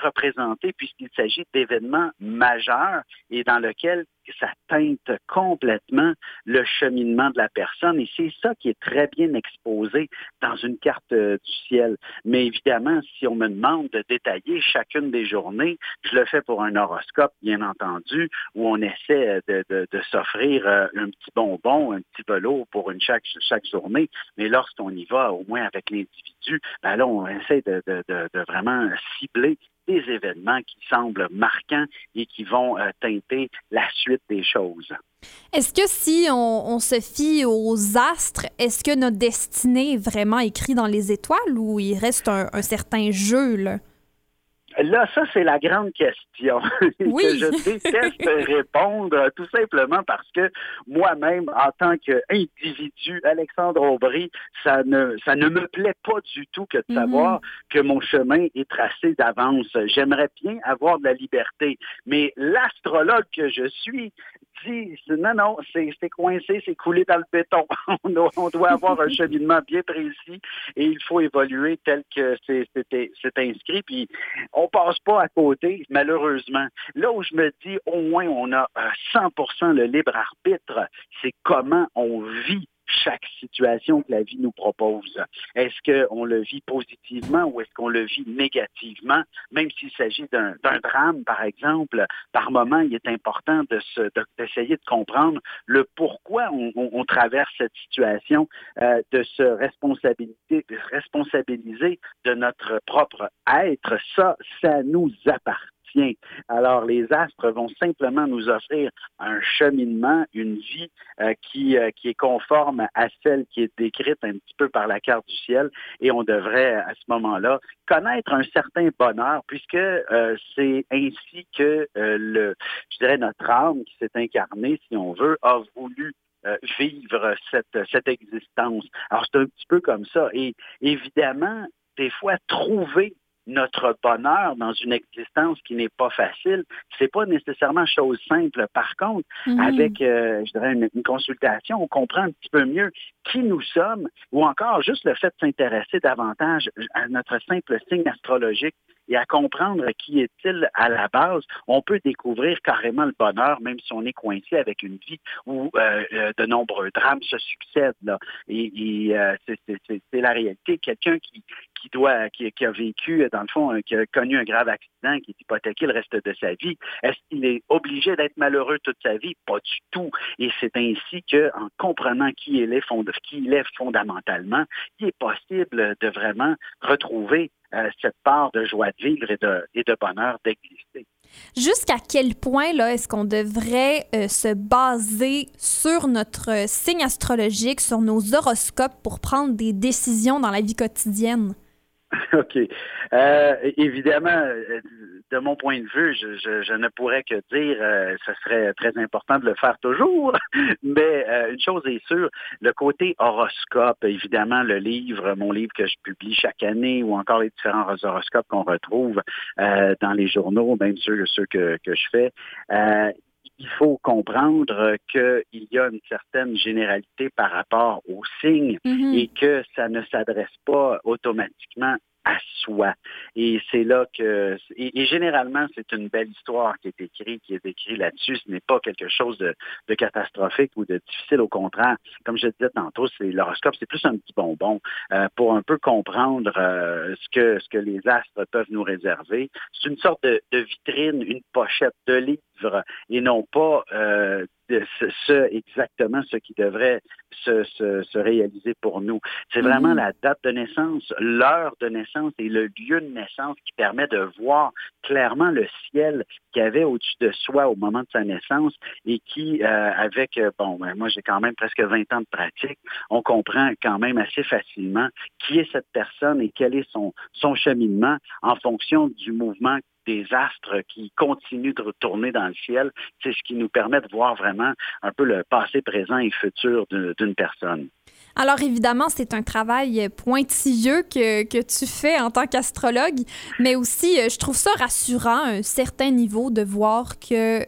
représenté puisqu'il s'agit d'événements majeurs et dans lesquels ça teinte complètement le cheminement de la personne. Et c'est ça qui est très bien exposé dans une carte du ciel. Mais évidemment, si on me demande de détailler chacune des journées, je le fais pour un horoscope, bien entendu, où on essaie de s'offrir un petit bonbon, un petit velours pour chaque journée. Mais lorsqu'on y va, au moins avec l'individu, là, on essaie de vraiment cibler des événements qui semblent marquants et qui vont teinter la suite des choses. Est-ce que si on se fie aux astres, est-ce que notre destinée est vraiment écrite dans les étoiles ou il reste un certain jeu, là? Là, ça, c'est la grande question oui. que je déteste répondre, tout simplement parce que moi-même, en tant qu'individu, Alexandre Aubry, ça ne me plaît pas du tout que de savoir que mon chemin est tracé d'avance. J'aimerais bien avoir de la liberté, mais l'astrologue que je suis dit, non, c'est coincé, c'est coulé dans le béton. On doit avoir un cheminement bien précis et il faut évoluer tel que c'est inscrit. Puis on passe pas à côté, malheureusement. Là où je me dis, au moins, on a 100% le libre arbitre, c'est comment on vit chaque situation que la vie nous propose. Est-ce qu'on le vit positivement ou est-ce qu'on le vit négativement? Même s'il s'agit d'un drame, par exemple, par moment, il est important d'essayer de comprendre le pourquoi on traverse cette situation, de se responsabiliser de notre propre être. Ça nous appartient. Alors, les astres vont simplement nous offrir un cheminement, une vie qui est conforme à celle qui est décrite un petit peu par la carte du ciel, et on devrait, à ce moment-là, connaître un certain bonheur, puisque c'est ainsi que, notre âme qui s'est incarnée, si on veut, a voulu vivre cette existence. Alors, c'est un petit peu comme ça. Et évidemment, des fois, trouver notre bonheur dans une existence qui n'est pas facile, c'est pas nécessairement chose simple. Par contre, avec, une consultation, on comprend un petit peu mieux qui nous sommes, ou encore juste le fait de s'intéresser davantage à notre simple signe astrologique et à comprendre qui est-il à la base. On peut découvrir carrément le bonheur, même si on est coincé avec une vie où de nombreux drames se succèdent. Là. Et c'est la réalité. Quelqu'un qui a vécu, dans le fond, qui a connu un grave accident, qui est hypothéqué le reste de sa vie, est-ce qu'il est obligé d'être malheureux toute sa vie? Pas du tout. Et c'est ainsi qu'en comprenant qui il est fondamentalement, il est possible de vraiment retrouver cette part de joie de vivre et de bonheur d'exister. Jusqu'à quel point là, est-ce qu'on devrait se baser sur notre signe astrologique, sur nos horoscopes pour prendre des décisions dans la vie quotidienne? OK. Évidemment, de mon point de vue, je ne pourrais que dire ce serait très important de le faire toujours, mais une chose est sûre, le côté horoscope, évidemment, mon livre que je publie chaque année, ou encore les différents horoscopes qu'on retrouve dans les journaux, même ceux que je fais, il faut comprendre qu'il y a une certaine généralité par rapport aux signes et que ça ne s'adresse pas automatiquement à soi. Et c'est là que... Et généralement, c'est une belle histoire qui est écrite là-dessus. Ce n'est pas quelque chose de catastrophique ou de difficile. Au contraire, comme je disais tantôt, l'horoscope, c'est plus un petit bonbon pour un peu comprendre ce que les astres peuvent nous réserver. C'est une sorte de vitrine, une pochette de livre et non pas... exactement ce qui devrait se réaliser pour nous. C'est vraiment la date de naissance, l'heure de naissance et le lieu de naissance qui permet de voir clairement le ciel qu'il y avait au-dessus de soi au moment de sa naissance et qui, moi j'ai quand même presque 20 ans de pratique, on comprend quand même assez facilement qui est cette personne et quel est son cheminement en fonction du mouvement des astres qui continuent de retourner dans le ciel. C'est ce qui nous permet de voir vraiment un peu le passé, présent et futur d'une personne. Alors évidemment, c'est un travail pointilleux que tu fais en tant qu'astrologue, mais aussi, je trouve ça rassurant à un certain niveau de voir que,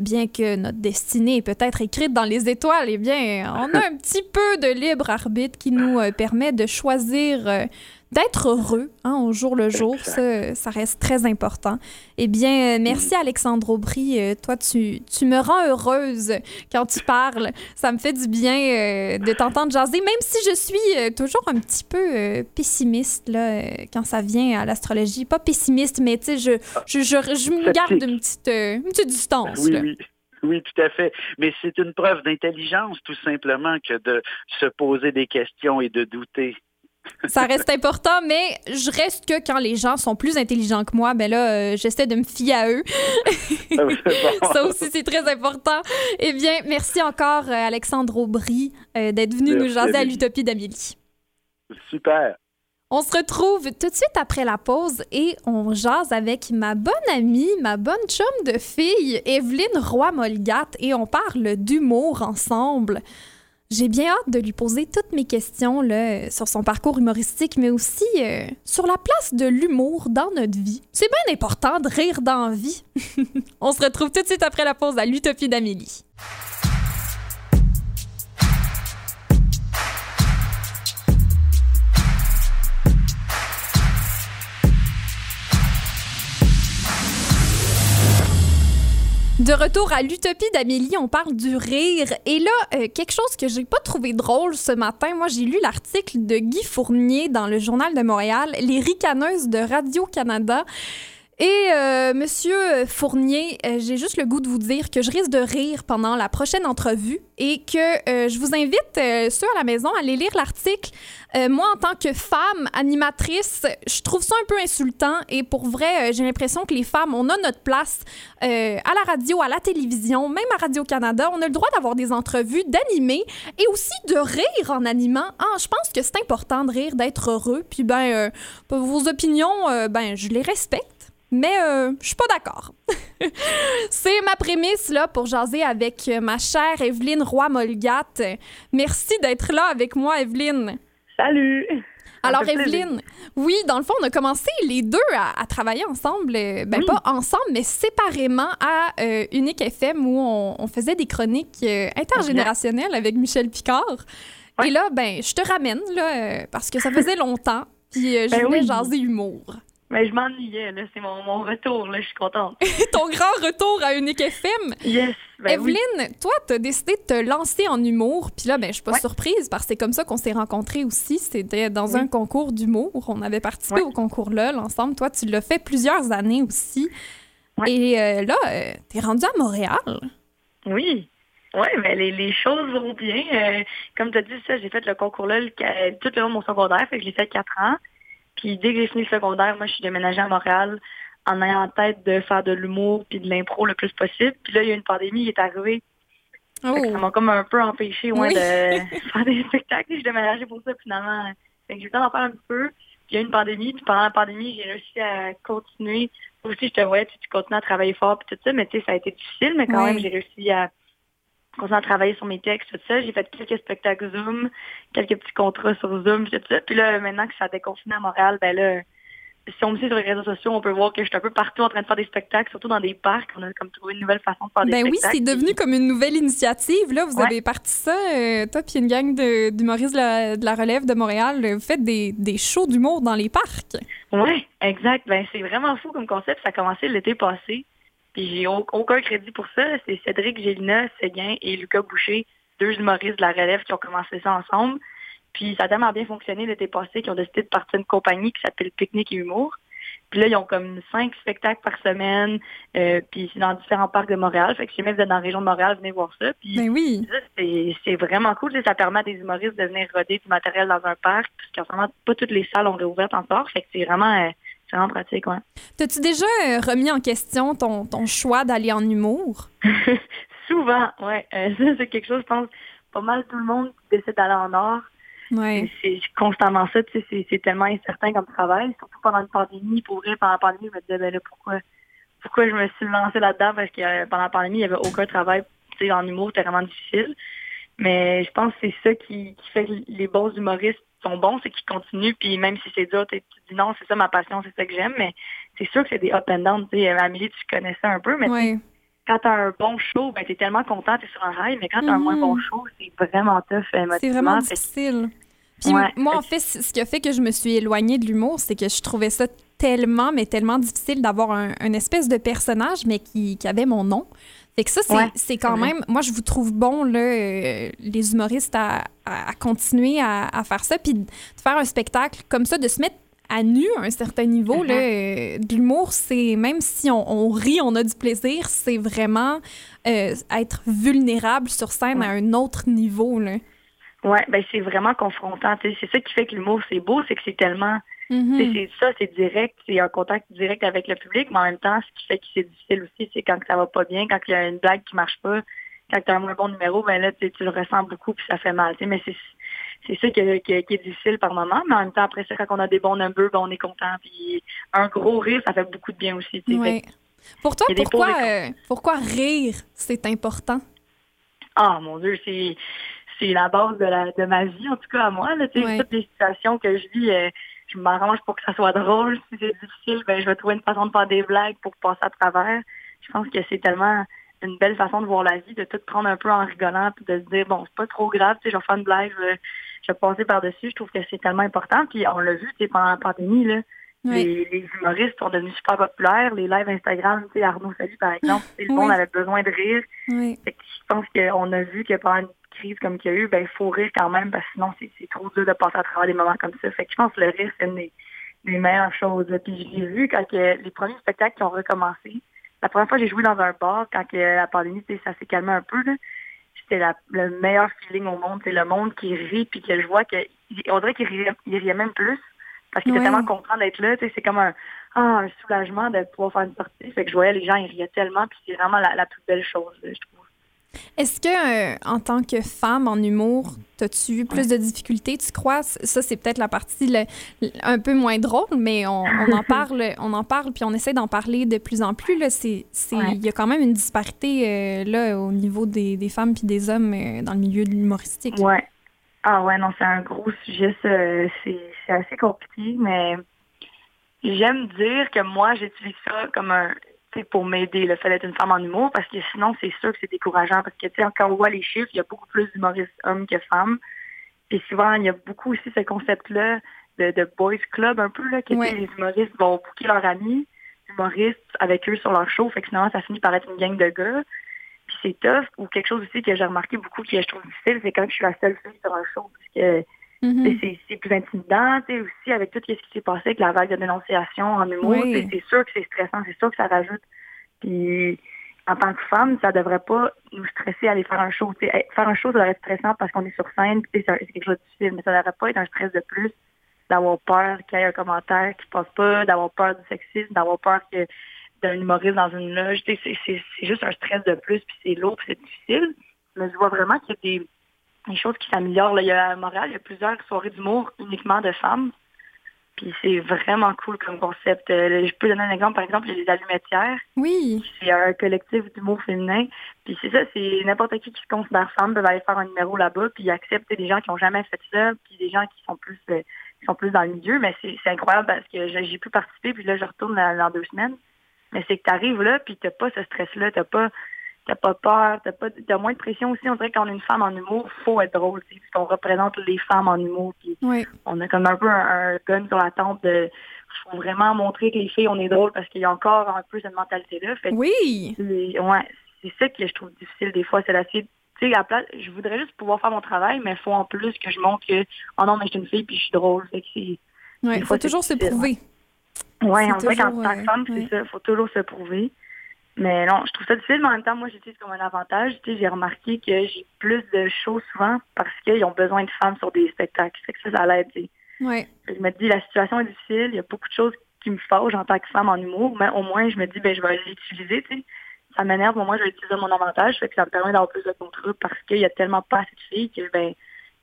bien que notre destinée est peut-être écrite dans les étoiles, eh bien, on a un petit peu de libre arbitre qui nous permet de choisir... d'être heureux au jour le jour, ça reste très important. Eh bien, merci Alexandre Aubry. Toi, tu me rends heureuse quand tu parles. Ça me fait du bien de t'entendre jaser, même si je suis toujours un petit peu pessimiste là, quand ça vient à l'astrologie. Pas pessimiste, mais tu sais, je me garde une petite distance. Oui, là. Oui. Oui, tout à fait. Mais c'est une preuve d'intelligence, tout simplement, que de se poser des questions et de douter. Ça reste important, mais je reste que quand les gens sont plus intelligents que moi, j'essaie de me fier à eux. Ça aussi, c'est très important. Eh bien, merci encore, Alexandre Aubry, d'être venu nous jaser à l'Utopie d'Amélie. Super. On se retrouve tout de suite après la pause et on jase avec ma bonne amie, ma bonne chum de fille, Evelyne Roy-Molgat, et on parle d'humour ensemble. J'ai bien hâte de lui poser toutes mes questions là, sur son parcours humoristique, mais aussi sur la place de l'humour dans notre vie. C'est bien important de rire dans la vie. On se retrouve tout de suite après la pause à l'Utopie d'Amélie. De retour à l'Utopie d'Amélie, on parle du rire. Et là, quelque chose que j'ai pas trouvé drôle ce matin, moi j'ai lu l'article de Guy Fournier dans le Journal de Montréal, « Les ricaneuses de Radio-Canada ». Et Monsieur Fournier, j'ai juste le goût de vous dire que je risque de rire pendant la prochaine entrevue et que je vous invite, ceux à la maison, à aller lire l'article. Moi, en tant que femme animatrice, je trouve ça un peu insultant et pour vrai, j'ai l'impression que les femmes, on a notre place à la radio, à la télévision, même à Radio-Canada. On a le droit d'avoir des entrevues, d'animer et aussi de rire en animant. Ah, je pense que c'est important de rire, d'être heureux. Puis ben, vos opinions, ben, je les respecte. Mais je suis pas d'accord. C'est ma prémisse là, pour jaser avec ma chère Evelyne Roy-Molgat. Merci d'être là avec moi, Evelyne. Salut! Alors, Evelyne, oui, dans le fond, on a commencé les deux à travailler ensemble, ben oui. Pas ensemble, mais séparément à Unique FM où on faisait des chroniques intergénérationnelles avec Michel Picard. Ouais. Et là, ben, je te ramène là, parce que ça faisait longtemps, puis je voulais jaser humour. Mais je m'ennuyais, là. C'est mon retour, là. Je suis contente. Ton grand retour à Unique FM. Yes. Ben Evelyne, oui. Toi, t'as décidé de te lancer en humour. Puis là, ben, je suis pas surprise parce que c'est comme ça qu'on s'est rencontrés aussi. C'était dans un concours d'humour. On avait participé au concours-là, l'ensemble. Toi, tu l'as fait plusieurs années aussi. Ouais. Et là, t'es rendue à Montréal. Oui. Oui, mais les choses vont bien. Comme t'as dit, ça, j'ai fait le concours-là tout le long de mon secondaire. Fait que j'ai fait 4 ans. Puis dès que j'ai fini le secondaire, moi, je suis déménagée à Montréal en ayant en tête de faire de l'humour puis de l'impro le plus possible. Puis là, il y a une pandémie qui est arrivée. Oh. Ça m'a comme un peu empêchée de faire des spectacles. J'ai déménagé pour ça, finalement. Fait que j'ai eu le temps d'en faire un peu. Puis il y a une pandémie. Puis pendant la pandémie, j'ai réussi à continuer. Aussi, je te voyais, tu continues à travailler fort puis tout ça. Mais tu sais, ça a été difficile. Mais quand même, j'ai réussi à continuer à travailler sur mes textes, tout ça. J'ai fait quelques spectacles Zoom, quelques petits contrats sur Zoom, tout ça. Puis là, maintenant que ça a déconfiné à Montréal, ben là, si on me suit sur les réseaux sociaux, on peut voir que je suis un peu partout en train de faire des spectacles, surtout dans des parcs. On a comme trouvé une nouvelle façon de faire des spectacles. Ben oui, c'est devenu comme une nouvelle initiative. Là, vous avez parti ça, toi puis une gang d'humoristes de la relève de Montréal. Vous faites des shows d'humour dans les parcs. Oui, exact. Ben c'est vraiment fou comme concept. Ça a commencé l'été passé. Puis j'ai aucun crédit pour ça. C'est Cédric Gélinas Séguin et Lucas Boucher, 2 humoristes de la relève qui ont commencé ça ensemble. Puis ça a tellement bien fonctionné l'été passé qu'ils ont décidé de partir d'une compagnie qui s'appelle Pique-nique et humour. Puis là, ils ont comme 5 spectacles par semaine. Puis c'est dans différents parcs de Montréal. Fait que si même vous êtes dans la région de Montréal, venez voir ça. Puis ben oui. Ça, c'est vraiment cool. Ça permet à des humoristes de venir roder du matériel dans un parc. Parce qu'en ce moment, pas toutes les salles ont réouvert encore. Fait que c'est vraiment... C'est vraiment pratique, oui. T'as-tu déjà remis en question ton choix d'aller en humour? Souvent, oui. Ça, c'est quelque chose, je pense, pas mal tout le monde qui décide d'aller en art. Ouais. C'est constamment ça, tu sais, c'est tellement incertain comme travail. Surtout pendant une pandémie, pour vrai, pendant la pandémie, je me disais, ben là, pourquoi je me suis lancée là-dedans? Parce que pendant la pandémie, il n'y avait aucun travail, tu sais, en humour, c'était vraiment difficile. Mais je pense que c'est ça qui fait les bons humoristes sont bons, c'est qu'ils continuent, puis même si c'est dur, tu te dis non, c'est ça ma passion, c'est ça que j'aime, mais c'est sûr que c'est des up and down. Tu sais, Amélie, tu connais ça un peu, mais quand t'as un bon show, ben t'es tellement content, t'es sur un rail, mais quand t'as un moins bon show, c'est vraiment tough émotivement. C'est vraiment difficile. Puis moi, en fait, ce qui a fait que je me suis éloignée de l'humour, c'est que je trouvais ça tellement, mais tellement difficile d'avoir un espèce de personnage, mais qui avait mon nom. Fait que ça, c'est quand même... Moi, je vous trouve bon, là, les humoristes, à continuer à faire ça, puis de faire un spectacle comme ça, de se mettre à nu à un certain niveau. Là, de l'humour, c'est... Même si on rit, on a du plaisir, c'est vraiment être vulnérable sur scène à un autre niveau, là. Oui, bien, c'est vraiment confrontant. T'sais, c'est ça qui fait que l'humour, c'est beau, c'est que c'est tellement... C'est direct, c'est un contact direct avec le public, mais en même temps, ce qui fait que c'est difficile aussi, c'est quand ça va pas bien, quand il y a une blague qui marche pas, quand tu as un moins bon numéro, ben là, tu le ressens beaucoup puis ça fait mal. Mais c'est ça qui est difficile par moment, mais en même temps, après ça, quand on a des bons numbers, ben on est content. Puis un gros rire, ça fait beaucoup de bien aussi. Ouais. Pour toi, pourquoi rire, c'est important? Ah, mon Dieu, c'est la base de ma vie, en tout cas à moi. Là, ouais. Toutes les situations que je vis, je m'arrange pour que ça soit drôle. Si c'est difficile, ben je vais trouver une façon de faire des blagues pour passer à travers. Je pense que c'est tellement une belle façon de voir la vie, de tout prendre un peu en rigolant, puis de se dire, bon, c'est pas trop grave, je vais faire une blague, je vais passer par-dessus. Je trouve que c'est tellement important. Puis on l'a vu pendant la pandémie, là. Oui. Les humoristes sont devenus super populaires. Les lives Instagram, Arnaud Soly, par exemple, le monde avait besoin de rire. Oui. Fait que je pense qu'on a vu que pendant une crise comme qu'il y a eu, ben il faut rire quand même, parce que sinon, c'est trop dur de passer à travers des moments comme ça. Fait que je pense que le rire, c'est une des meilleures choses. Puis je l'ai vu quand les premiers spectacles qui ont recommencé. La première fois, j'ai joué dans un bar quand la pandémie, ça s'est calmé un peu, là. C'était le meilleur feeling au monde. C'est le monde qui rit, puis que je vois qu'on dirait qu'il riait même plus. Parce qu'il était tellement content d'être là, c'est comme un soulagement de pouvoir faire une sortie. Fait que je voyais les gens, ils riaient tellement, puis c'est vraiment la plus belle chose, je trouve. Est-ce que, en tant que femme en humour, t'as-tu eu plus de difficultés, tu crois? Ça, c'est peut-être la partie un peu moins drôle, mais on en parle, puis on essaie d'en parler de plus en plus. Il y a quand même une disparité là, au niveau des femmes puis des hommes dans le milieu de l'humoristique. Oui. Ah ouais, non, c'est un gros sujet, ça. C'est assez compliqué, mais j'aime dire que moi, j'utilise ça comme pour m'aider, le fait d'être une femme en humour, parce que sinon, c'est sûr que c'est décourageant, parce que quand on voit les chiffres, il y a beaucoup plus d'humoristes hommes que femmes, et souvent, il y a beaucoup aussi ce concept-là de boys club, un peu, là, que les humoristes vont booker leurs amis, humoristes avec eux sur leur show, fait que finalement, ça finit par être une gang de gars. Puis c'est tough, ou quelque chose aussi que j'ai remarqué beaucoup qui je trouve difficile, c'est quand je suis la seule fille sur un show, parce que c'est plus intimidant, aussi avec tout ce qui s'est passé avec la vague de dénonciation en humour, c'est sûr que c'est stressant, c'est sûr que ça rajoute. Puis en tant que femme, ça devrait pas nous stresser à aller faire un show. Faire un show, ça devrait être stressant parce qu'on est sur scène, c'est quelque chose de difficile, mais ça devrait pas être un stress de plus, d'avoir peur qu'il y ait un commentaire qui passe pas, d'avoir peur du sexisme, d'avoir peur que d'un humoriste dans une loge, c'est juste un stress de plus, puis c'est lourd, puis c'est difficile. Mais je vois vraiment qu'il y a des choses qui s'améliorent. Là, à Montréal, il y a plusieurs soirées d'humour uniquement de femmes, puis c'est vraiment cool comme concept. Je peux donner un exemple, par exemple, il y a Les Allumettières. Oui. C'est un collectif d'humour féminin, puis c'est ça, c'est n'importe qui se considère femme peut aller faire un numéro là-bas, puis accepter des gens qui n'ont jamais fait ça, puis des gens qui sont plus dans le milieu, mais c'est incroyable parce que j'ai pu participer, puis là, je retourne dans 2 semaines. Mais c'est que t'arrives là, puis t'as pas ce stress-là, t'as pas peur, t'as moins de pression aussi. On dirait qu'on est une femme en humour, faut être drôle, puisqu'on représente les femmes en humour. On a comme un peu un gun sur la tempe de faut vraiment montrer que les filles, on est drôle parce qu'il y a encore un peu cette mentalité-là. Fait, oui! C'est ça que je trouve difficile des fois, c'est d'essayer de... Tu sais, à la place, je voudrais juste pouvoir faire mon travail, mais il faut en plus que je montre que « Oh non, mais je suis une fille, puis je suis drôle. » Il faut toujours se prouver. Ouais. Oui, en vrai, en tant que femme, c'est ça, il faut toujours se prouver. Mais non, je trouve ça difficile, mais en même temps, moi, j'utilise comme un avantage. J'ai remarqué que j'ai plus de shows souvent parce qu'ils ont besoin de femmes sur des spectacles. Fait que ça l'aide. Ouais. Je me dis, la situation est difficile, il y a beaucoup de choses qui me fâchent en tant que femme en humour, mais au moins, je me dis, je vais l'utiliser. Ça m'énerve, au moins, je vais utiliser mon avantage. Fait que ça me permet d'avoir plus de contrats parce qu'il y a tellement pas assez de filles que,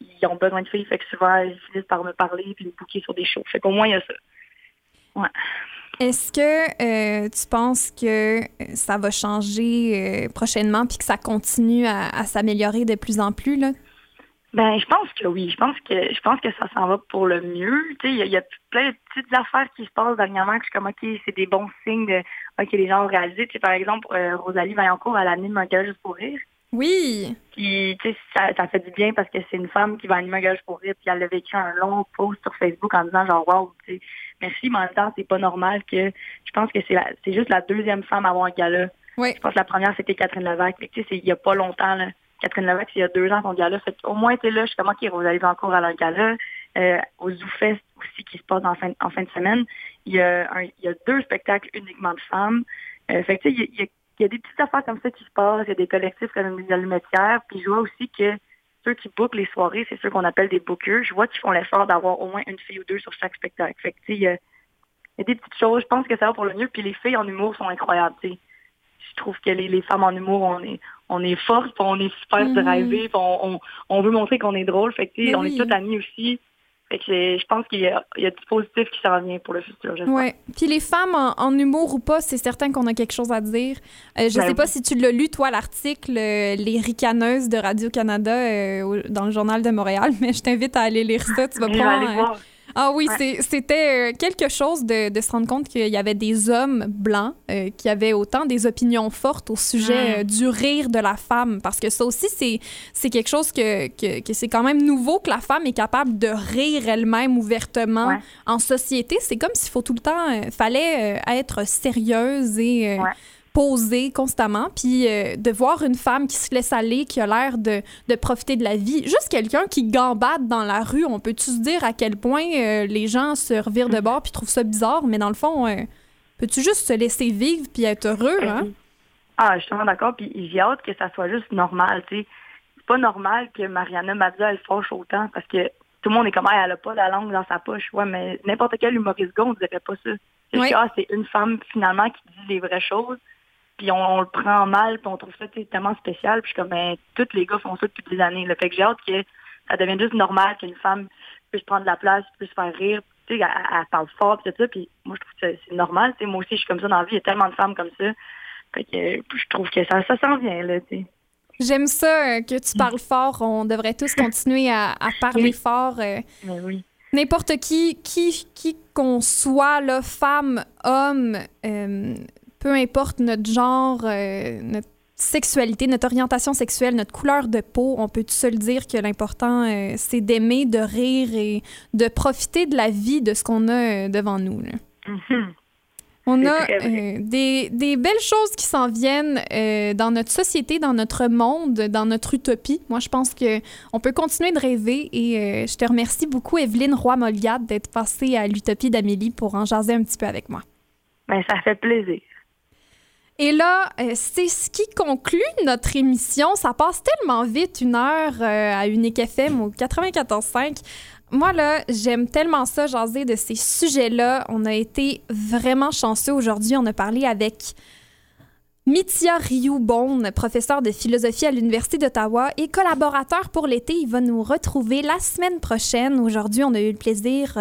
ils ont besoin de filles. Fait que souvent, ils finissent par me parler puis me booker sur des shows. Fait qu'au moins, il y a ça. Ouais. Est-ce que tu penses que ça va changer prochainement puis que ça continue à s'améliorer de plus en plus, là? Ben, je pense que oui. Je pense que ça s'en va pour le mieux. Il y a plein de petites affaires qui se passent dernièrement que je suis comme, OK, c'est des bons signes que les gens ont réalisé. Par exemple, Rosalie Vaillancourt, elle a animé un gage pour rire. Oui. Puis, ça fait du bien parce que c'est une femme qui va animer un gage pour rire. Puis, elle a vécu un long post sur Facebook en disant, wow, merci, mais en même temps, c'est pas normal que... Je pense que c'est juste la deuxième femme à avoir un gala. Oui. Je pense que la première, c'était Catherine Lévac. Mais il y a pas longtemps, là. Catherine Lévac, c'est il y a 2 ans, son gala. Fait au moins, t'es là, je suis comme, OK, vous allez encore à leur gala. Au Zoo Fest aussi, qui se passe en fin de semaine, il y a 2 spectacles uniquement de femmes. Fait que, il y a des petites affaires comme ça qui se passent. Il y a des collectifs comme les Allumettières. Puis je vois aussi que ceux qui bookent les soirées, c'est ceux qu'on appelle des bookers. Je vois qu'ils font l'effort d'avoir au moins une fille ou 2 sur chaque spectacle. Fait que, il y a des petites choses. Je pense que ça va pour le mieux. Puis les filles en humour sont incroyables, t'sais. Je trouve que les femmes en humour, on est fortes, on est super drivées, on veut montrer qu'on est drôle. Fait que, on est toutes amies aussi. Fait que je pense qu'il y a du positif qui s'en vient pour le futur, j'espère. Oui. Puis les femmes, en humour ou pas, c'est certain qu'on a quelque chose à dire. Je ne sais pas si tu l'as lu, toi, l'article « Les ricaneuses de Radio-Canada » dans le Journal de Montréal, mais je t'invite à aller lire ça. Tu vas prendre... voir. Ah oui, ouais. C'était quelque chose de se rendre compte qu'il y avait des hommes blancs qui avaient autant des opinions fortes au sujet du rire de la femme. Parce que ça aussi, c'est quelque chose que c'est quand même nouveau que la femme est capable de rire elle-même ouvertement. Ouais. En société, c'est comme s'il faut tout le temps... fallait être sérieuse et... posée constamment, puis de voir une femme qui se laisse aller, qui a l'air de profiter de la vie. Juste quelqu'un qui gambade dans la rue, on peut-tu se dire à quel point les gens se revirent de bord puis trouvent ça bizarre, mais dans le fond, peux-tu juste se laisser vivre puis être heureux, hein? Ah, je suis vraiment d'accord, puis j'ai hâte que ça soit juste normal, tu sais. C'est pas normal que Mariana Mazza, elle fâche autant, parce que tout le monde est comme, elle a pas la langue dans sa poche, ouais, mais n'importe quel humoriste gon, on dirait pas ça. C'est que, c'est une femme, finalement, qui dit les vraies choses, puis on le prend en mal, puis on trouve ça tellement spécial. Puis je suis comme, ben, tous les gars font ça depuis des années. Là. Fait que j'ai hâte que ça devienne juste normal qu'une femme puisse prendre de la place, puisse faire rire. Tu sais, elle parle fort, puis tout ça. Puis moi, je trouve que c'est normal. T'sais, moi aussi, je suis comme ça dans la vie. Il y a tellement de femmes comme ça. Fait que je trouve que ça s'en vient, là, tu sais. J'aime ça que tu parles fort. On devrait tous continuer à parler fort. Mais oui. N'importe qui qu'on soit, là, femme, homme... peu importe notre genre, notre sexualité, notre orientation sexuelle, notre couleur de peau, on peut se le dire que l'important, c'est d'aimer, de rire et de profiter de la vie, de ce qu'on a devant nous. Là. Mm-hmm. On a des belles choses qui s'en viennent dans notre société, dans notre monde, dans notre utopie. Moi, je pense qu'on peut continuer de rêver et je te remercie beaucoup, Evelyne Roy-Molgat, d'être passée à l'utopie d'Amélie pour en jaser un petit peu avec moi. Ben, ça fait plaisir. Et là, c'est ce qui conclut notre émission. Ça passe tellement vite, une heure à Unique FM au 94.5. Moi, là, j'aime tellement ça, jaser de ces sujets-là. On a été vraiment chanceux aujourd'hui. On a parlé avec Mitia Rioux-Beaulne, professeure de philosophie à l'Université d'Ottawa et collaborateur pour l'été. Il va nous retrouver la semaine prochaine. Aujourd'hui, on a eu le plaisir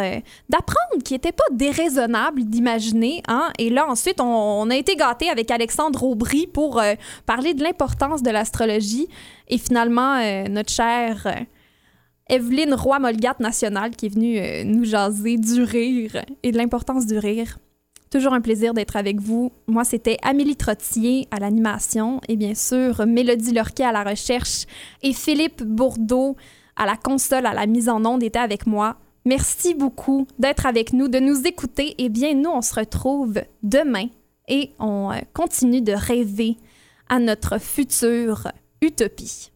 d'apprendre qu'il n'était pas déraisonnable d'imaginer. Hein? Et là, ensuite, on a été gâtés avec Alexandre Aubry pour parler de l'importance de l'astrologie. Et finalement, notre chère Evelyne Roy-Molgat nationale qui est venue nous jaser du rire et de l'importance du rire. Toujours un plaisir d'être avec vous. Moi, c'était Amélie Trottier à l'animation et bien sûr Mélodie Lorquet à la recherche et Philippe Bourdeau à la console, à la mise en onde était avec moi. Merci beaucoup d'être avec nous, de nous écouter. Eh bien, nous, on se retrouve demain et on continue de rêver à notre future utopie.